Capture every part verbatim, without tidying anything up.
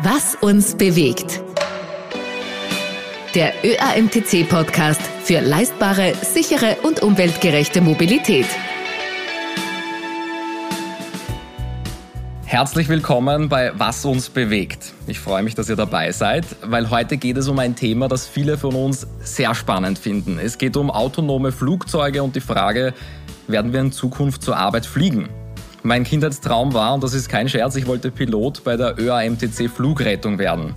Was uns bewegt. Der Ö A M T C-Podcast für leistbare, sichere und umweltgerechte Mobilität. Herzlich willkommen bei Was uns bewegt. Ich freue mich, dass ihr dabei seid, weil heute geht es um ein Thema, das viele von uns sehr spannend finden. Es geht um autonome Flugzeuge und die Frage, werden wir in Zukunft zur Arbeit fliegen? Mein Kindheitstraum war, und das ist kein Scherz, ich wollte Pilot bei der Ö A M T C Flugrettung werden.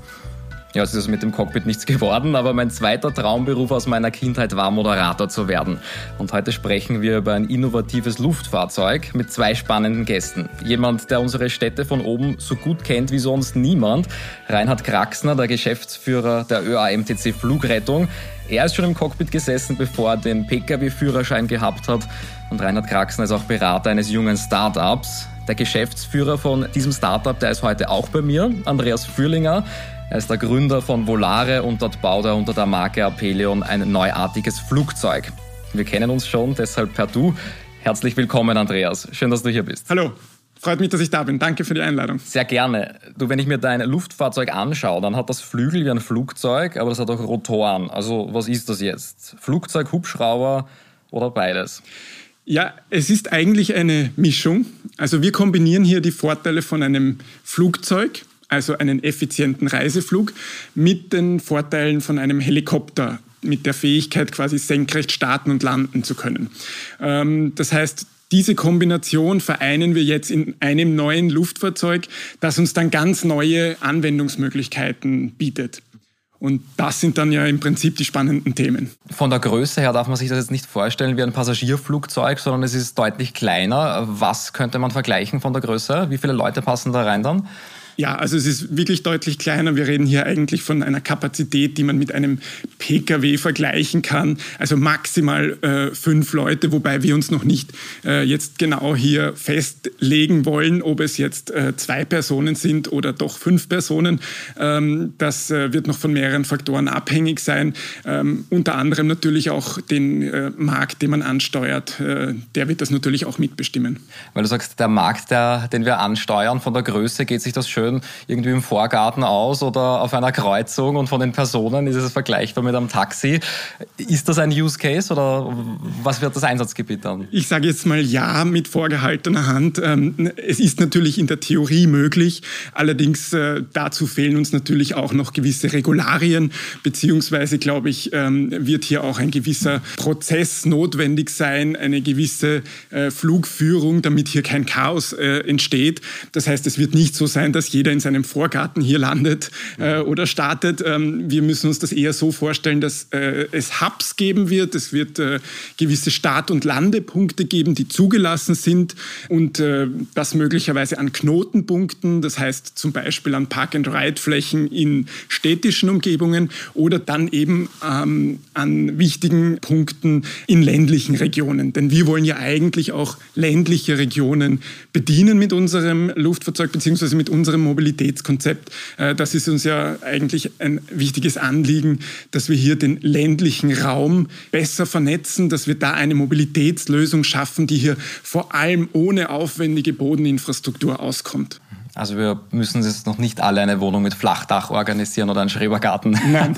Ja, es ist mit dem Cockpit nichts geworden, aber mein zweiter Traumberuf aus meiner Kindheit war, Moderator zu werden. Und heute sprechen wir über ein innovatives Luftfahrzeug mit zwei spannenden Gästen. Jemand, der unsere Städte von oben so gut kennt wie sonst niemand, Reinhard Kraxner, der Geschäftsführer der Ö A M T C Flugrettung. Er ist schon im Cockpit gesessen, bevor er den P K W-Führerschein gehabt hat. Und Reinhard Kraxner ist auch Berater eines jungen Startups. Der Geschäftsführer von diesem Startup, der ist heute auch bei mir, Andreas Fürlinger. Er ist der Gründer von Volare und dort baut er unter der Marke Apeleon ein neuartiges Flugzeug. Wir kennen uns schon, deshalb per Du. Herzlich willkommen, Andreas. Schön, dass du hier bist. Hallo, freut mich, dass ich da bin. Danke für die Einladung. Sehr gerne. Du, wenn ich mir dein Luftfahrzeug anschaue, dann hat das Flügel wie ein Flugzeug, aber das hat auch Rotoren. Also was ist das jetzt? Flugzeug, Hubschrauber oder beides? Ja, es ist eigentlich eine Mischung. Also wir kombinieren hier die Vorteile von einem Flugzeug, also einen effizienten Reiseflug, mit den Vorteilen von einem Helikopter, mit der Fähigkeit, quasi senkrecht starten und landen zu können. Das heißt, diese Kombination vereinen wir jetzt in einem neuen Luftfahrzeug, das uns dann ganz neue Anwendungsmöglichkeiten bietet. Und das sind dann ja im Prinzip die spannenden Themen. Von der Größe her darf man sich das jetzt nicht vorstellen wie ein Passagierflugzeug, sondern es ist deutlich kleiner. Was könnte man vergleichen von der Größe? Wie viele Leute passen da rein dann? Ja, also es ist wirklich deutlich kleiner. Wir reden hier eigentlich von einer Kapazität, die man mit einem P K W vergleichen kann. Also maximal äh, fünf Leute, wobei wir uns noch nicht äh, jetzt genau hier festlegen wollen, ob es jetzt äh, zwei Personen sind oder doch fünf Personen. Ähm, das äh, wird noch von mehreren Faktoren abhängig sein. Ähm, unter anderem natürlich auch den äh, Markt, den man ansteuert. Äh, der wird das natürlich auch mitbestimmen. Weil du sagst, der Markt, der, den wir ansteuern, von der Größe geht sich das schön irgendwie im Vorgarten aus oder auf einer Kreuzung, und von den Personen ist es vergleichbar mit einem Taxi. Ist das ein Use Case oder was wird das Einsatzgebiet dann? Ich sage jetzt mal ja mit vorgehaltener Hand. Es ist natürlich in der Theorie möglich, allerdings dazu fehlen uns natürlich auch noch gewisse Regularien, beziehungsweise glaube ich, wird hier auch ein gewisser Prozess notwendig sein, eine gewisse Flugführung, damit hier kein Chaos entsteht. Das heißt, es wird nicht so sein, dass dass jeder in seinem Vorgarten hier landet äh, oder startet. Ähm, wir müssen uns das eher so vorstellen, dass äh, es Hubs geben wird. Es wird äh, gewisse Start- und Landepunkte geben, die zugelassen sind, und äh, das möglicherweise an Knotenpunkten, das heißt zum Beispiel an Park-and-Ride-Flächen in städtischen Umgebungen oder dann eben ähm, an wichtigen Punkten in ländlichen Regionen. Denn wir wollen ja eigentlich auch ländliche Regionen bedienen mit unserem Luftfahrzeug bzw. mit unserem Mobilitätskonzept. Das ist uns ja eigentlich ein wichtiges Anliegen, dass wir hier den ländlichen Raum besser vernetzen, dass wir da eine Mobilitätslösung schaffen, die hier vor allem ohne aufwendige Bodeninfrastruktur auskommt. Also wir müssen jetzt noch nicht alle eine Wohnung mit Flachdach organisieren oder einen Schrebergarten. Nein.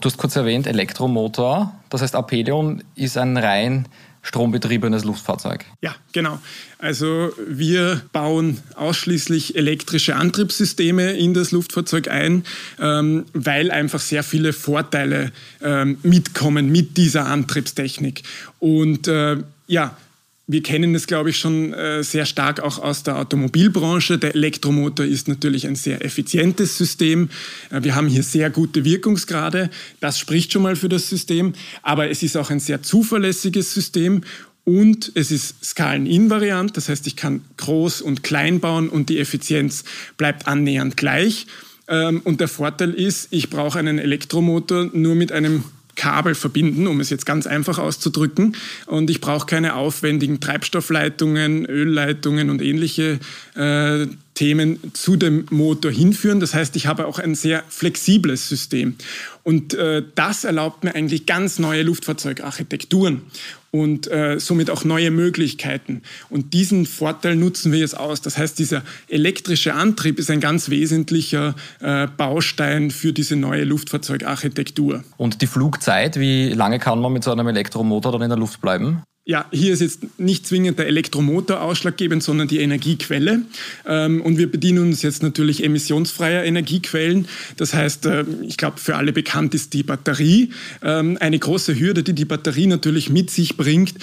Du hast kurz erwähnt, Elektromotor. Das heißt, Apeleon ist ein rein strombetriebenes Luftfahrzeug. Ja, genau. Also wir bauen ausschließlich elektrische Antriebssysteme in das Luftfahrzeug ein, ähm, weil einfach sehr viele Vorteile ähm, mitkommen mit dieser Antriebstechnik. Und äh, ja, wir kennen es, glaube ich, schon äh, sehr stark auch aus der Automobilbranche. Der Elektromotor ist natürlich ein sehr effizientes System. Äh, wir haben hier sehr gute Wirkungsgrade. Das spricht schon mal für das System. Aber es ist auch ein sehr zuverlässiges System. Und es ist skaleninvariant. Das heißt, ich kann groß und klein bauen und die Effizienz bleibt annähernd gleich. Ähm, und der Vorteil ist, ich brauche einen Elektromotor nur mit einem Kabel verbinden, um es jetzt ganz einfach auszudrücken. Und ich brauche keine aufwendigen Treibstoffleitungen, Ölleitungen und ähnliche äh, Themen zu dem Motor hinführen. Das heißt, ich habe auch ein sehr flexibles System. Und äh, das erlaubt mir eigentlich ganz neue Luftfahrzeugarchitekturen und äh, somit auch neue Möglichkeiten. Und diesen Vorteil nutzen wir jetzt aus. Das heißt, dieser elektrische Antrieb ist ein ganz wesentlicher äh, Baustein für diese neue Luftfahrzeugarchitektur. Und die Flugzeit, wie lange kann man mit so einem Elektromotor dann in der Luft bleiben? Ja, hier ist jetzt nicht zwingend der Elektromotor ausschlaggebend, sondern die Energiequelle. Und wir bedienen uns jetzt natürlich emissionsfreier Energiequellen. Das heißt, ich glaube, für alle bekannt ist die Batterie. Eine große Hürde, die die Batterie natürlich mit sich bringt,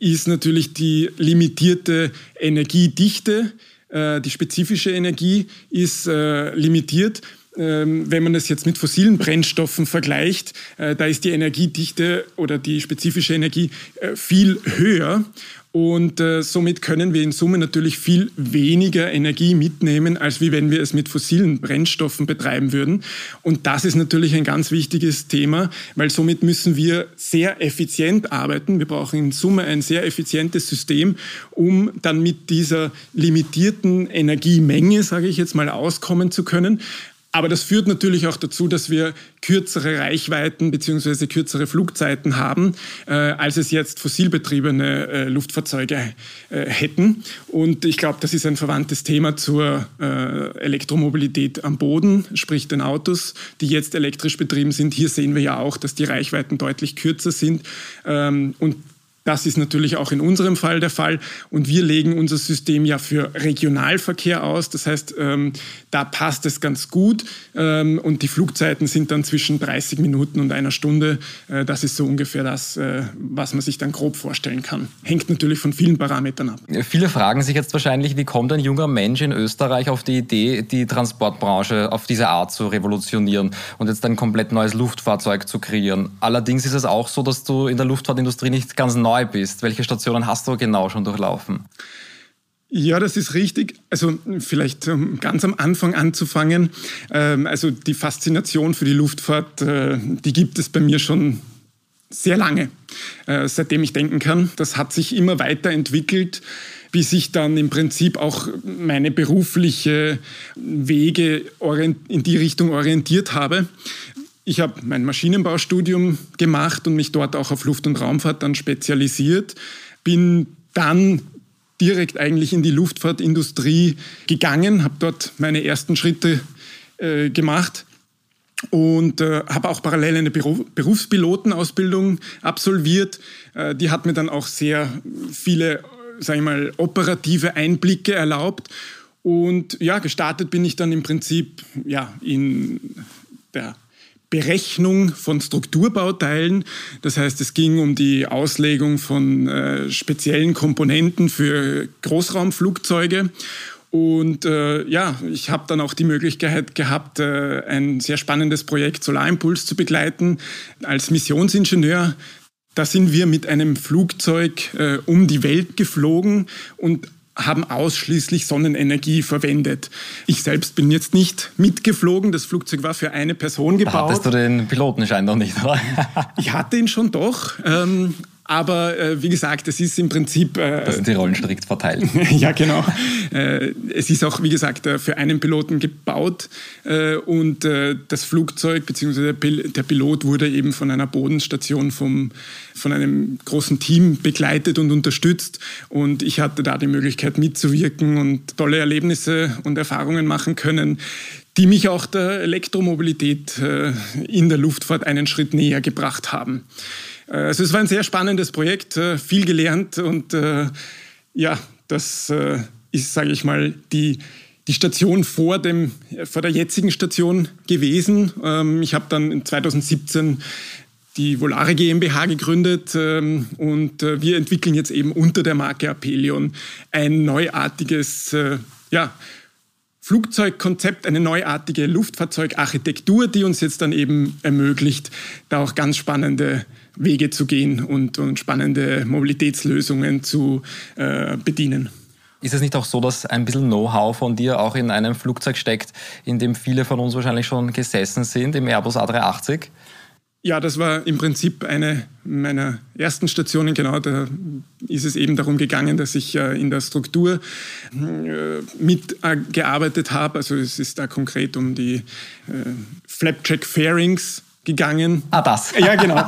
ist natürlich die limitierte Energiedichte. Die spezifische Energie ist limitiert. Wenn man das jetzt mit fossilen Brennstoffen vergleicht, da ist die Energiedichte oder die spezifische Energie viel höher und somit können wir in Summe natürlich viel weniger Energie mitnehmen, als wie wenn wir es mit fossilen Brennstoffen betreiben würden. Und das ist natürlich ein ganz wichtiges Thema, weil somit müssen wir sehr effizient arbeiten. Wir brauchen in Summe ein sehr effizientes System, um dann mit dieser limitierten Energiemenge, sage ich jetzt mal, auskommen zu können. Aber das führt natürlich auch dazu, dass wir kürzere Reichweiten bzw. kürzere Flugzeiten haben, äh, als es jetzt fossil betriebene äh, Luftfahrzeuge äh, hätten. Und ich glaube, das ist ein verwandtes Thema zur äh, Elektromobilität am Boden, sprich den Autos, die jetzt elektrisch betrieben sind. Hier sehen wir ja auch, dass die Reichweiten deutlich kürzer sind. Ähm, und Das ist natürlich auch in unserem Fall der Fall und wir legen unser System ja für Regionalverkehr aus. Das heißt, ähm, da passt es ganz gut ähm, und die Flugzeiten sind dann zwischen dreißig Minuten und einer Stunde. Äh, das ist so ungefähr das, äh, was man sich dann grob vorstellen kann. Hängt natürlich von vielen Parametern ab. Viele fragen sich jetzt wahrscheinlich, wie kommt ein junger Mensch in Österreich auf die Idee, die Transportbranche auf diese Art zu revolutionieren und jetzt ein komplett neues Luftfahrzeug zu kreieren. Allerdings ist es auch so, dass du in der Luftfahrtindustrie nicht ganz neu bist. Welche Stationen hast du genau schon durchlaufen? Ja, das ist richtig. Also vielleicht ganz am Anfang anzufangen. Also die Faszination für die Luftfahrt, die gibt es bei mir schon sehr lange, seitdem ich denken kann. Das hat sich immer weiterentwickelt, bis ich dann im Prinzip auch meine berufliche Wege in die Richtung orientiert habe. Ich habe mein Maschinenbaustudium gemacht und mich dort auch auf Luft- und Raumfahrt dann spezialisiert. Bin dann direkt eigentlich in die Luftfahrtindustrie gegangen, habe dort meine ersten Schritte äh, gemacht und äh, habe auch parallel eine Beruf- Berufspilotenausbildung absolviert. Äh, die hat mir dann auch sehr viele, sage ich mal, operative Einblicke erlaubt. Und ja, gestartet bin ich dann im Prinzip ja, in der Berechnung von Strukturbauteilen. Das heißt, es ging um die Auslegung von äh, speziellen Komponenten für Großraumflugzeuge. Und äh, ja, ich habe dann auch die Möglichkeit gehabt, äh, ein sehr spannendes Projekt Solar Impulse zu begleiten als Missionsingenieur. Da sind wir mit einem Flugzeug äh, um die Welt geflogen und haben ausschließlich Sonnenenergie verwendet. Ich selbst bin jetzt nicht mitgeflogen. Das Flugzeug war für eine Person gebaut. Da hattest du den Pilotenschein noch nicht, oder? Ich hatte ihn schon doch. Ähm, aber äh, wie gesagt, es ist im Prinzip... Äh, das sind die Rollen strikt verteilt. Ja, genau. Äh, es ist auch, wie gesagt, für einen Piloten gebaut. Äh, und äh, das Flugzeug bzw. der, Pil- der Pilot wurde eben von einer Bodenstation vom... von einem großen Team begleitet und unterstützt und ich hatte da die Möglichkeit mitzuwirken und tolle Erlebnisse und Erfahrungen machen können, die mich auch der Elektromobilität in der Luftfahrt einen Schritt näher gebracht haben. Also es war ein sehr spannendes Projekt, viel gelernt und ja, das ist, sage ich mal, die die Station vor, dem, vor der jetzigen Station gewesen. Ich habe dann zweitausendsiebzehn die Volare GmbH gegründet ähm, und äh, wir entwickeln jetzt eben unter der Marke Apeleon ein neuartiges äh, ja, Flugzeugkonzept, eine neuartige Luftfahrzeugarchitektur, die uns jetzt dann eben ermöglicht, da auch ganz spannende Wege zu gehen und, und spannende Mobilitätslösungen zu äh, bedienen. Ist es nicht auch so, dass ein bisschen Know-how von dir auch in einem Flugzeug steckt, in dem viele von uns wahrscheinlich schon gesessen sind, im Airbus A dreihundertachtzig? Ja, das war im Prinzip eine meiner ersten Stationen. Genau, da ist es eben darum gegangen, dass ich in der Struktur mitgearbeitet habe. Also es ist da konkret um die Flapjack Fairings gegangen. Ah, das. Ja, genau.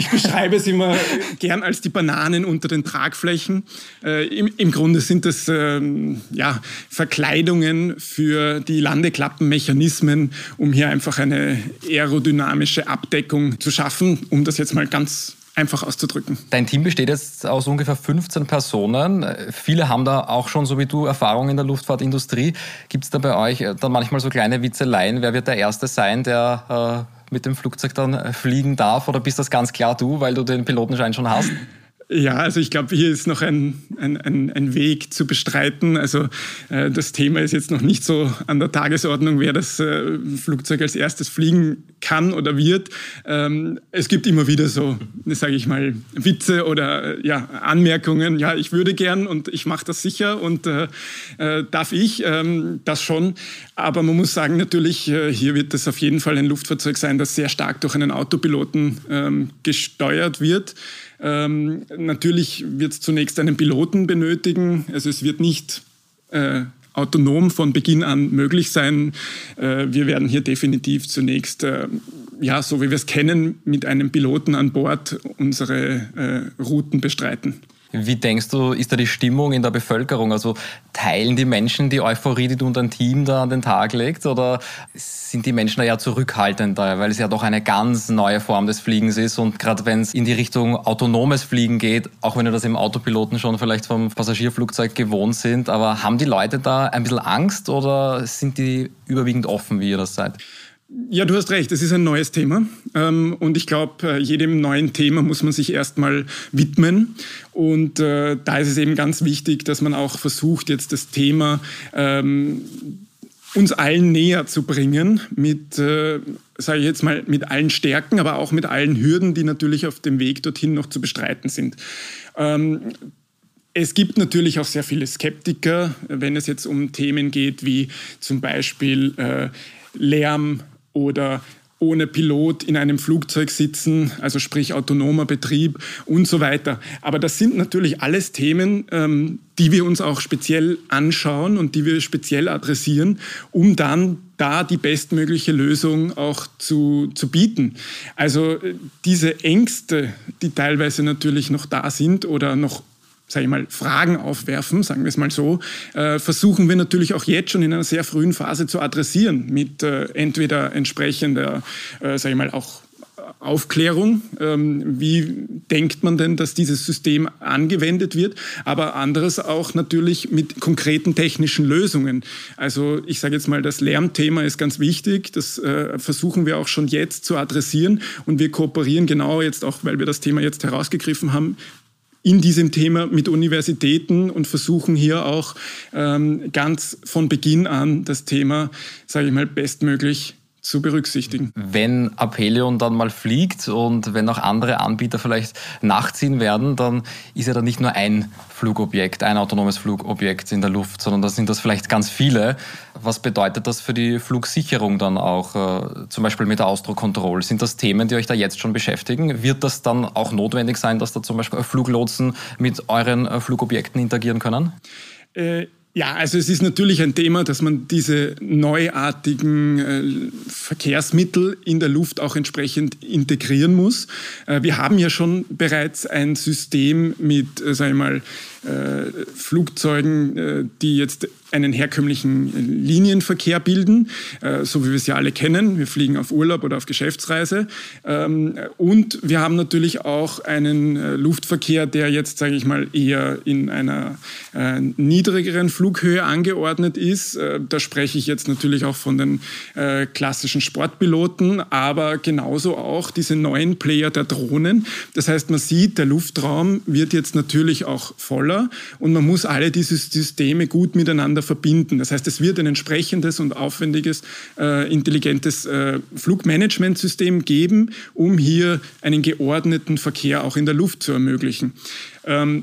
Ich beschreibe es immer gern als die Bananen unter den Tragflächen. Äh, im, im Grunde sind das ähm, ja, Verkleidungen für die Landeklappenmechanismen, um hier einfach eine aerodynamische Abdeckung zu schaffen, um das jetzt mal ganz einfach auszudrücken. Dein Team besteht jetzt aus ungefähr fünfzehn Personen. Viele haben da auch schon, so wie du, Erfahrung in der Luftfahrtindustrie. Gibt es da bei euch dann manchmal so kleine Witzeleien? Wer wird der Erste sein, der äh, mit dem Flugzeug dann fliegen darf? Oder bist das ganz klar du, weil du den Pilotenschein schon hast? Ja, also ich glaube, hier ist noch ein, ein, ein, ein Weg zu bestreiten. Also äh, das Thema ist jetzt noch nicht so an der Tagesordnung, wer das äh, Flugzeug als erstes fliegen kann oder wird. Ähm, es gibt immer wieder so, sage ich mal, Witze oder äh, ja, Anmerkungen. Ja, ich würde gern und ich mache das sicher und äh, äh, darf ich ähm, das schon. Aber man muss sagen, natürlich, äh, hier wird das auf jeden Fall ein Luftfahrzeug sein, das sehr stark durch einen Autopiloten ähm, gesteuert wird. Ähm, natürlich wird es zunächst einen Piloten benötigen. Also es wird nicht äh, autonom von Beginn an möglich sein. Äh, wir werden hier definitiv zunächst, äh, ja, so wie wir es kennen, mit einem Piloten an Bord unsere äh, Routen bestreiten. Wie denkst du, ist da die Stimmung in der Bevölkerung? Also teilen die Menschen die Euphorie, die du und dein Team da an den Tag legst? Oder sind die Menschen da ja zurückhaltender, weil es ja doch eine ganz neue Form des Fliegens ist? Und gerade wenn es in die Richtung autonomes Fliegen geht, auch wenn wir das im Autopiloten schon vielleicht vom Passagierflugzeug gewohnt sind, aber haben die Leute da ein bisschen Angst oder sind die überwiegend offen, wie ihr das seid? Ja, du hast recht, es ist ein neues Thema und ich glaube, jedem neuen Thema muss man sich erstmal widmen und da ist es eben ganz wichtig, dass man auch versucht, jetzt das Thema uns allen näher zu bringen mit, sage ich jetzt mal, mit allen Stärken, aber auch mit allen Hürden, die natürlich auf dem Weg dorthin noch zu bestreiten sind. Es gibt natürlich auch sehr viele Skeptiker, wenn es jetzt um Themen geht, wie zum Beispiel Lärm oder ohne Pilot in einem Flugzeug sitzen, also sprich autonomer Betrieb und so weiter. Aber das sind natürlich alles Themen, ähm, die wir uns auch speziell anschauen und die wir speziell adressieren, um dann da die bestmögliche Lösung auch zu, zu bieten. Also diese Ängste, die teilweise natürlich noch da sind oder noch, sage ich mal, Fragen aufwerfen, sagen wir es mal so, äh, versuchen wir natürlich auch jetzt schon in einer sehr frühen Phase zu adressieren mit äh, entweder entsprechender, äh, sage ich mal, auch Aufklärung, ähm, wie denkt man denn, dass dieses System angewendet wird, aber anderes auch natürlich mit konkreten technischen Lösungen. Also ich sage jetzt mal, das Lärmthema ist ganz wichtig, das äh, versuchen wir auch schon jetzt zu adressieren und wir kooperieren genau jetzt auch, weil wir das Thema jetzt herausgegriffen haben, in diesem Thema mit Universitäten und versuchen hier auch ähm, ganz von Beginn an das Thema, sage ich mal, bestmöglich zu berücksichtigen. Wenn Apeleon dann mal fliegt und wenn auch andere Anbieter vielleicht nachziehen werden, dann ist ja dann nicht nur ein Flugobjekt, ein autonomes Flugobjekt in der Luft, sondern das sind das vielleicht ganz viele. Was bedeutet das für die Flugsicherung dann auch, äh, zum Beispiel mit der Austro-Control? Sind das Themen, die euch da jetzt schon beschäftigen? Wird das dann auch notwendig sein, dass da zum Beispiel Fluglotsen mit euren äh, Flugobjekten interagieren können? Äh, Ja, also es ist natürlich ein Thema, dass man diese neuartigen äh, Verkehrsmittel in der Luft auch entsprechend integrieren muss. Äh, wir haben ja schon bereits ein System mit, äh, sag ich mal, äh, Flugzeugen, äh, die jetzt einen herkömmlichen Linienverkehr bilden, äh, so wie wir es ja alle kennen. Wir fliegen auf Urlaub oder auf Geschäftsreise. Ähm, und wir haben natürlich auch einen äh, Luftverkehr, der jetzt, sage ich mal, eher in einer äh, niedrigeren Flughöhe angeordnet ist. Äh, da spreche ich jetzt natürlich auch von den äh, klassischen Sportpiloten, aber genauso auch diese neuen Player der Drohnen. Das heißt, man sieht, der Luftraum wird jetzt natürlich auch voller und man muss alle diese Systeme gut miteinander verbinden. Das heißt, es wird ein entsprechendes und aufwendiges, äh, intelligentes äh, Flugmanagementsystem geben, um hier einen geordneten Verkehr auch in der Luft zu ermöglichen. Ähm,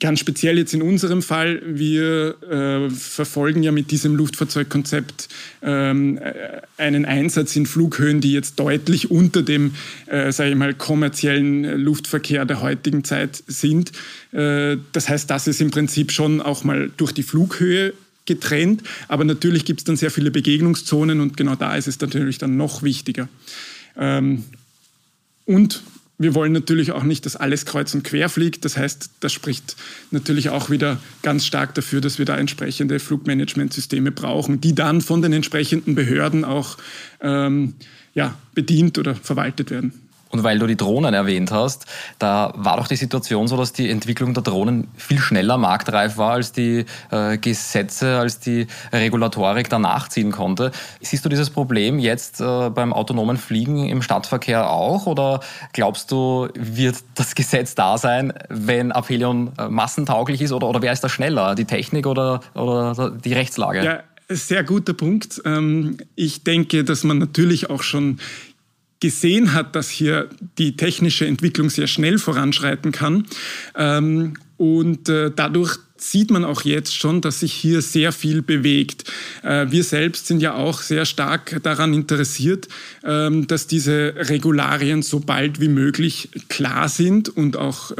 Ganz speziell jetzt in unserem Fall, wir äh, verfolgen ja mit diesem Luftfahrzeugkonzept ähm, einen Einsatz in Flughöhen, die jetzt deutlich unter dem, äh, sage ich mal, kommerziellen Luftverkehr der heutigen Zeit sind. Äh, das heißt, das ist im Prinzip schon auch mal durch die Flughöhe getrennt, aber natürlich gibt es dann sehr viele Begegnungszonen und genau da ist es natürlich dann noch wichtiger. Ähm, und wir wollen natürlich auch nicht, dass alles kreuz und quer fliegt. Das heißt, das spricht natürlich auch wieder ganz stark dafür, dass wir da entsprechende Flugmanagementsysteme brauchen, die dann von den entsprechenden Behörden auch ähm, ja, bedient oder verwaltet werden. Und weil du die Drohnen erwähnt hast, da war doch die Situation so, dass die Entwicklung der Drohnen viel schneller marktreif war, als die äh, Gesetze, als die Regulatorik danach ziehen konnte. Siehst du dieses Problem jetzt äh, beim autonomen Fliegen im Stadtverkehr auch? Oder glaubst du, wird das Gesetz da sein, wenn Apeleon äh, massentauglich ist? Oder, oder wer ist da schneller, die Technik oder, oder die Rechtslage? Ja, sehr guter Punkt. Ähm, ich denke, dass man natürlich auch schon gesehen hat, dass hier die technische Entwicklung sehr schnell voranschreiten kann. Und dadurch sieht man auch jetzt schon, dass sich hier sehr viel bewegt. Wir selbst sind ja auch sehr stark daran interessiert, dass diese Regularien so bald wie möglich klar sind und auch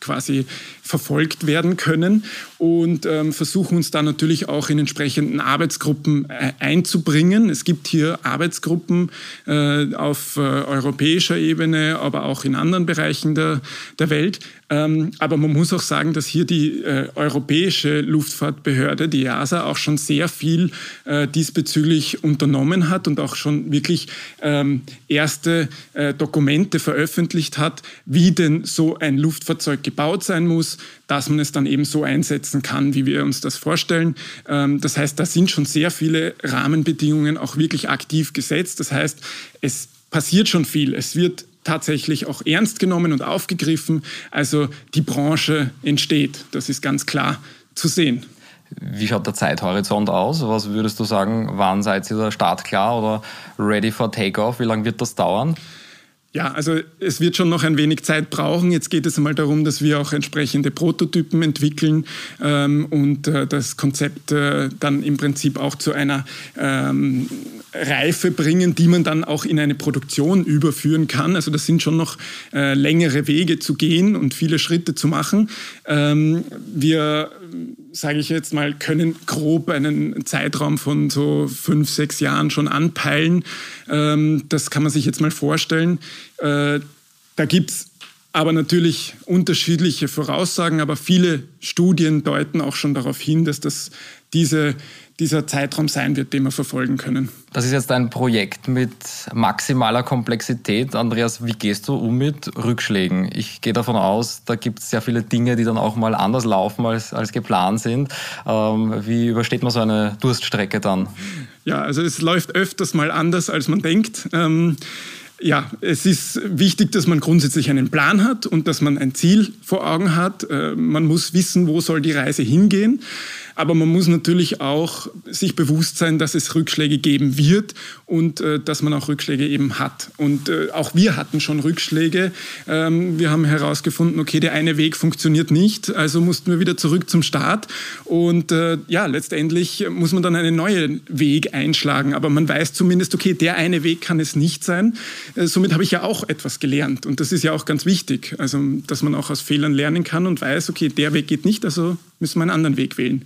quasi verfolgt werden können und versuchen uns da natürlich auch in entsprechenden Arbeitsgruppen einzubringen. Es gibt hier Arbeitsgruppen auf europäischer Ebene, aber auch in anderen Bereichen der, der Welt. Aber man muss auch sagen, dass hier die europäische Luftfahrtbehörde, die EASA, auch schon sehr viel äh, diesbezüglich unternommen hat und auch schon wirklich ähm, erste äh, Dokumente veröffentlicht hat, wie denn so ein Luftfahrzeug gebaut sein muss, dass man es dann eben so einsetzen kann, wie wir uns das vorstellen. Ähm, das heißt, da sind schon sehr viele Rahmenbedingungen auch wirklich aktiv gesetzt. Das heißt, es passiert schon viel. Es wird tatsächlich auch ernst genommen und aufgegriffen. Also die Branche entsteht. Das ist ganz klar zu sehen. Wie schaut der Zeithorizont aus? Was würdest du sagen, wann seid ihr da startklar oder ready for takeoff? Wie lange wird das dauern? Ja, also es wird schon noch ein wenig Zeit brauchen. Jetzt geht es einmal darum, dass wir auch entsprechende Prototypen entwickeln ähm, und äh, das Konzept äh, dann im Prinzip auch zu einer ähm, Reife bringen, die man dann auch in eine Produktion überführen kann. Also das sind schon noch äh, längere Wege zu gehen und viele Schritte zu machen. Ähm, wir, sage ich jetzt mal, können grob einen Zeitraum von so fünf, sechs Jahren schon anpeilen. Ähm, das kann man sich jetzt mal vorstellen. Äh, da gibt es aber natürlich unterschiedliche Voraussagen, aber viele Studien deuten auch schon darauf hin, dass das diese dieser Zeitraum sein wird, den wir verfolgen können. Das ist jetzt ein Projekt mit maximaler Komplexität. Andreas, wie gehst du um mit Rückschlägen? Ich gehe davon aus, da gibt es sehr viele Dinge, die dann auch mal anders laufen, als, als geplant sind. Ähm, wie übersteht man so eine Durststrecke dann? Ja, also es läuft öfters mal anders, als man denkt. Ähm, ja, es ist wichtig, dass man grundsätzlich einen Plan hat und dass man ein Ziel vor Augen hat. Äh, man muss wissen, wo soll die Reise hingehen. Aber man muss natürlich auch sich bewusst sein, dass es Rückschläge geben wird und äh, dass man auch Rückschläge eben hat. Und äh, auch wir hatten schon Rückschläge. Ähm, wir haben herausgefunden, okay, der eine Weg funktioniert nicht, also mussten wir wieder zurück zum Start. Und äh, ja, letztendlich muss man dann einen neuen Weg einschlagen. Aber man weiß zumindest, okay, der eine Weg kann es nicht sein. Äh, somit habe ich ja auch etwas gelernt. Und das ist ja auch ganz wichtig, also dass man auch aus Fehlern lernen kann und weiß, okay, der Weg geht nicht, also müssen wir einen anderen Weg wählen.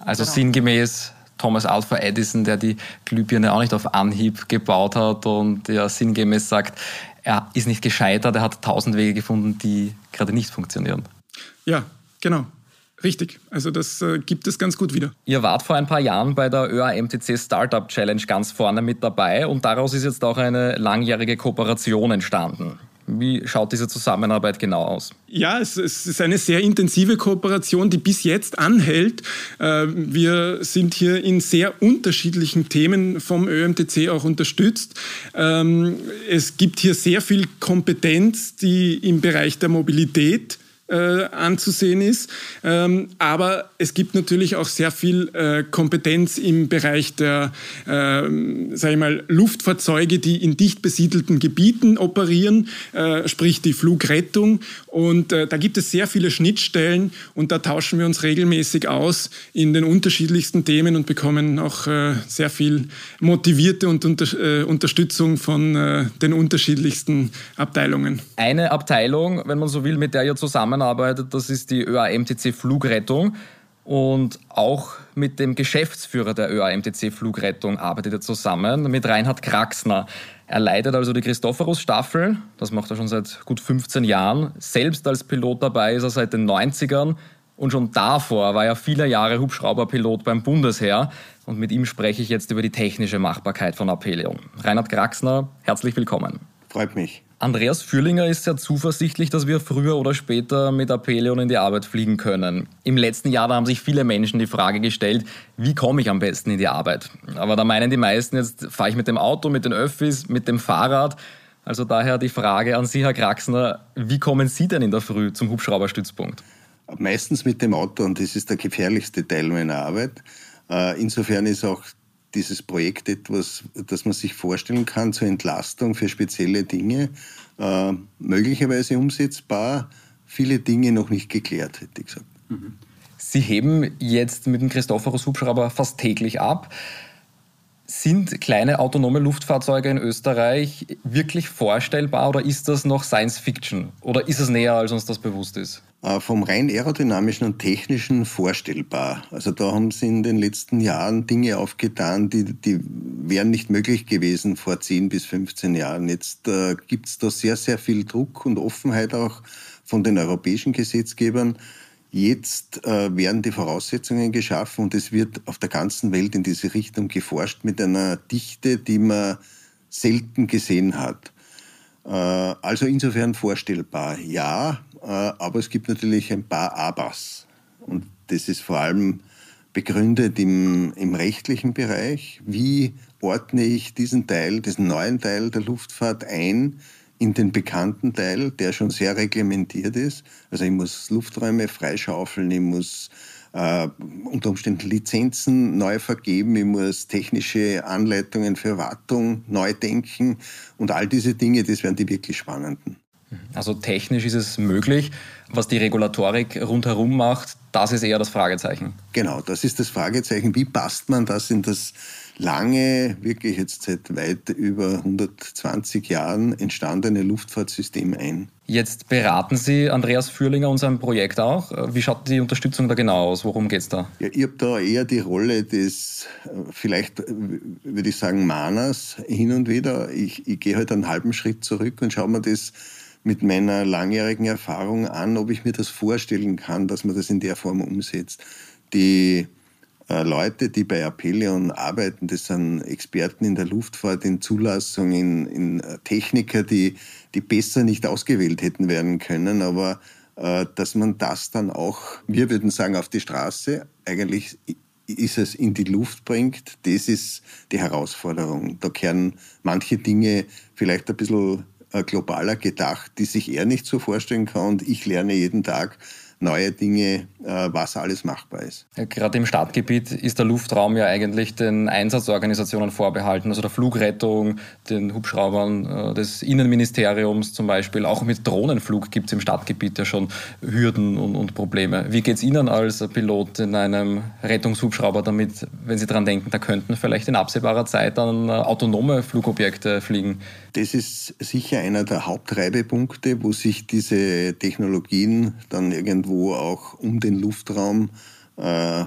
Also genau. Sinngemäß Thomas Alva Edison, der die Glühbirne auch nicht auf Anhieb gebaut hat und ja, sinngemäß sagt, er ist nicht gescheitert, er hat tausend Wege gefunden, die gerade nicht funktionieren. Ja, genau. Richtig, also das äh, gibt es ganz gut wieder. Ihr wart vor ein paar Jahren bei der ÖAMTC Startup Challenge ganz vorne mit dabei und daraus ist jetzt auch eine langjährige Kooperation entstanden. Wie schaut diese Zusammenarbeit genau aus? Ja, es, es ist eine sehr intensive Kooperation, die bis jetzt anhält. Wir sind hier in sehr unterschiedlichen Themen vom ÖAMTC auch unterstützt. Es gibt hier sehr viel Kompetenz, die im Bereich der Mobilität äh, anzusehen ist. Ähm, aber es gibt natürlich auch sehr viel äh, Kompetenz im Bereich der äh, sag ich mal, Luftfahrzeuge, die in dicht besiedelten Gebieten operieren, äh, sprich die Flugrettung. Und äh, da gibt es sehr viele Schnittstellen und da tauschen wir uns regelmäßig aus in den unterschiedlichsten Themen und bekommen auch äh, sehr viel motivierte und unter, äh, Unterstützung von äh, den unterschiedlichsten Abteilungen. Eine Abteilung, wenn man so will, mit der ihr zusammenarbeitet, das ist die Ö A M T C Flugrettung. Und auch mit dem Geschäftsführer der Ö A M T C Flugrettung arbeitet er zusammen, mit Reinhard Kraxner. Er leitet also die Christophorus-Staffel, das macht er schon seit gut fünfzehn Jahren. Selbst als Pilot dabei ist er seit den neunzigern. Und schon davor war er viele Jahre Hubschrauberpilot beim Bundesheer. Und mit ihm spreche ich jetzt über die technische Machbarkeit von Apeleon. Reinhard Kraxner, herzlich willkommen. Freut mich. Andreas Fürlinger ist sehr zuversichtlich, dass wir früher oder später mit Apeleon in die Arbeit fliegen können. Im letzten Jahr da haben sich viele Menschen die Frage gestellt, wie komme ich am besten in die Arbeit? Aber da meinen die meisten, jetzt fahre ich mit dem Auto, mit den Öffis, mit dem Fahrrad. Also daher die Frage an Sie, Herr Kraxner, wie kommen Sie denn in der Früh zum Hubschrauberstützpunkt? Meistens mit dem Auto und das ist der gefährlichste Teil meiner Arbeit. Insofern ist auch dieses Projekt etwas, das man sich vorstellen kann, zur Entlastung für spezielle Dinge, äh, möglicherweise umsetzbar, viele Dinge noch nicht geklärt, hätte ich gesagt. Mhm. Sie heben jetzt mit dem Christophorus-Hubschrauber fast täglich ab. Sind kleine autonome Luftfahrzeuge in Österreich wirklich vorstellbar oder ist das noch Science-Fiction? Oder ist es näher, als uns das bewusst ist? Vom rein aerodynamischen und technischen vorstellbar. Also da haben sie in den letzten Jahren Dinge aufgetan, die, die wären nicht möglich gewesen vor zehn bis fünfzehn Jahren. Jetzt äh, gibt es da sehr, sehr viel Druck und Offenheit auch von den europäischen Gesetzgebern. Jetzt äh, werden die Voraussetzungen geschaffen und es wird auf der ganzen Welt in diese Richtung geforscht mit einer Dichte, die man selten gesehen hat. Äh, also insofern vorstellbar, ja. Aber es gibt natürlich ein paar Abers. Und das ist vor allem begründet im, im rechtlichen Bereich. Wie ordne ich diesen Teil, diesen neuen Teil der Luftfahrt ein in den bekannten Teil, der schon sehr reglementiert ist? Also ich muss Lufträume freischaufeln, ich muss äh, unter Umständen Lizenzen neu vergeben, ich muss technische Anleitungen für Wartung neu denken. Und all diese Dinge, das wären die wirklich spannenden. Also technisch ist es möglich. Was die Regulatorik rundherum macht, das ist eher das Fragezeichen. Genau, das ist das Fragezeichen. Wie passt man das in das lange, wirklich jetzt seit weit über hundertzwanzig Jahren entstandene Luftfahrtsystem ein? Jetzt beraten Sie, Andreas Fürlinger, unserem Projekt auch. Wie schaut die Unterstützung da genau aus? Worum geht es da? Ja, ich habe da eher die Rolle des, vielleicht würde ich sagen, Mahners hin und wieder. Ich, ich gehe halt einen halben Schritt zurück und schaue mir das mit meiner langjährigen Erfahrung an, ob ich mir das vorstellen kann, dass man das in der Form umsetzt. Die äh, Leute, die bei Apeleon arbeiten, das sind Experten in der Luftfahrt, in Zulassung, in, in Techniker, die, die besser nicht ausgewählt hätten werden können, aber äh, dass man das dann auch, wir würden sagen, auf die Straße, eigentlich ist es in die Luft bringt, das ist die Herausforderung. Da kehren manche Dinge vielleicht ein bisschen globaler gedacht, die sich er nicht so vorstellen kann. Und ich lerne jeden Tag neue Dinge, was alles machbar ist. Gerade im Startgebiet ist der Luftraum ja eigentlich den Einsatzorganisationen vorbehalten, also der Flugrettung, den Hubschraubern des Innenministeriums zum Beispiel. Auch mit Drohnenflug gibt es im Startgebiet ja schon Hürden und, und Probleme. Wie geht es Ihnen als Pilot in einem Rettungshubschrauber damit, wenn Sie daran denken, da könnten vielleicht in absehbarer Zeit dann autonome Flugobjekte fliegen? Das ist sicher einer der Hauptreibepunkte, wo sich diese Technologien dann irgendwo wo auch um den Luftraum äh,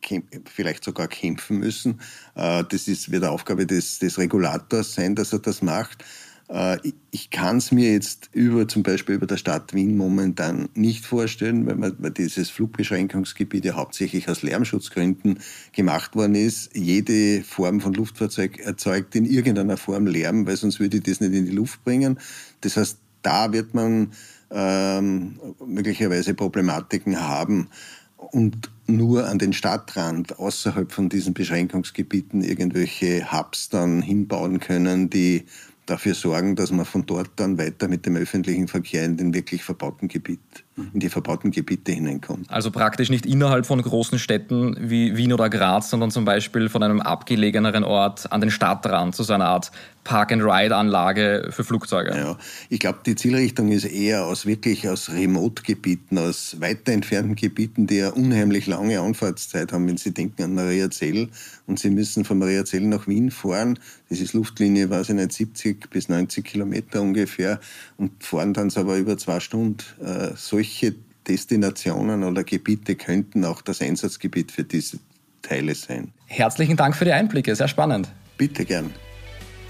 kämp- vielleicht sogar kämpfen müssen. Äh, das ist, wird Aufgabe des, des Regulators sein, dass er das macht. Äh, ich ich kann es mir jetzt über zum Beispiel über der Stadt Wien momentan nicht vorstellen, weil, man, weil dieses Flugbeschränkungsgebiet ja hauptsächlich aus Lärmschutzgründen gemacht worden ist. Jede Form von Luftfahrzeug erzeugt in irgendeiner Form Lärm, weil sonst würde ich das nicht in die Luft bringen. Das heißt, da wird man Ähm, möglicherweise Problematiken haben und nur an den Stadtrand außerhalb von diesen Beschränkungsgebieten irgendwelche Hubs dann hinbauen können, die dafür sorgen, dass man von dort dann weiter mit dem öffentlichen Verkehr in den wirklich verbauten Gebiet, in die verbauten Gebiete hineinkommt. Also praktisch nicht innerhalb von großen Städten wie Wien oder Graz, sondern zum Beispiel von einem abgelegeneren Ort an den Stadtrand zu so einer Art Park-and-Ride-Anlage für Flugzeuge. Ja, ich glaube, die Zielrichtung ist eher aus wirklich aus Remote-Gebieten, aus weiter entfernten Gebieten, die ja unheimlich lange Anfahrtszeit haben, wenn Sie denken an Mariazell und Sie müssen von Mariazell nach Wien fahren. Das ist Luftlinie, weiß ich nicht, siebzig bis neunzig Kilometer ungefähr und fahren dann aber über zwei Stunden. Äh, solche Destinationen oder Gebiete könnten auch das Einsatzgebiet für diese Teile sein. Herzlichen Dank für die Einblicke, sehr spannend. Bitte gern.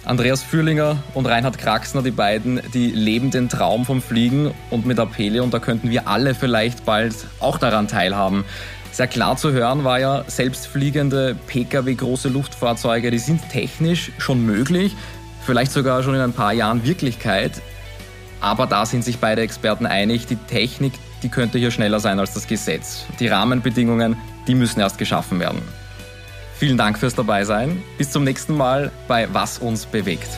Andreas Fürlinger und Reinhard Kraxner, die beiden, die leben den Traum vom Fliegen und mit Apeleon, und da könnten wir alle vielleicht bald auch daran teilhaben. Sehr klar zu hören war ja, selbstfliegende P K W-große Luftfahrzeuge, die sind technisch schon möglich, vielleicht sogar schon in ein paar Jahren Wirklichkeit. Aber da sind sich beide Experten einig, die Technik, die könnte hier schneller sein als das Gesetz. Die Rahmenbedingungen, die müssen erst geschaffen werden. Vielen Dank fürs Dabeisein. Bis zum nächsten Mal bei Was uns bewegt.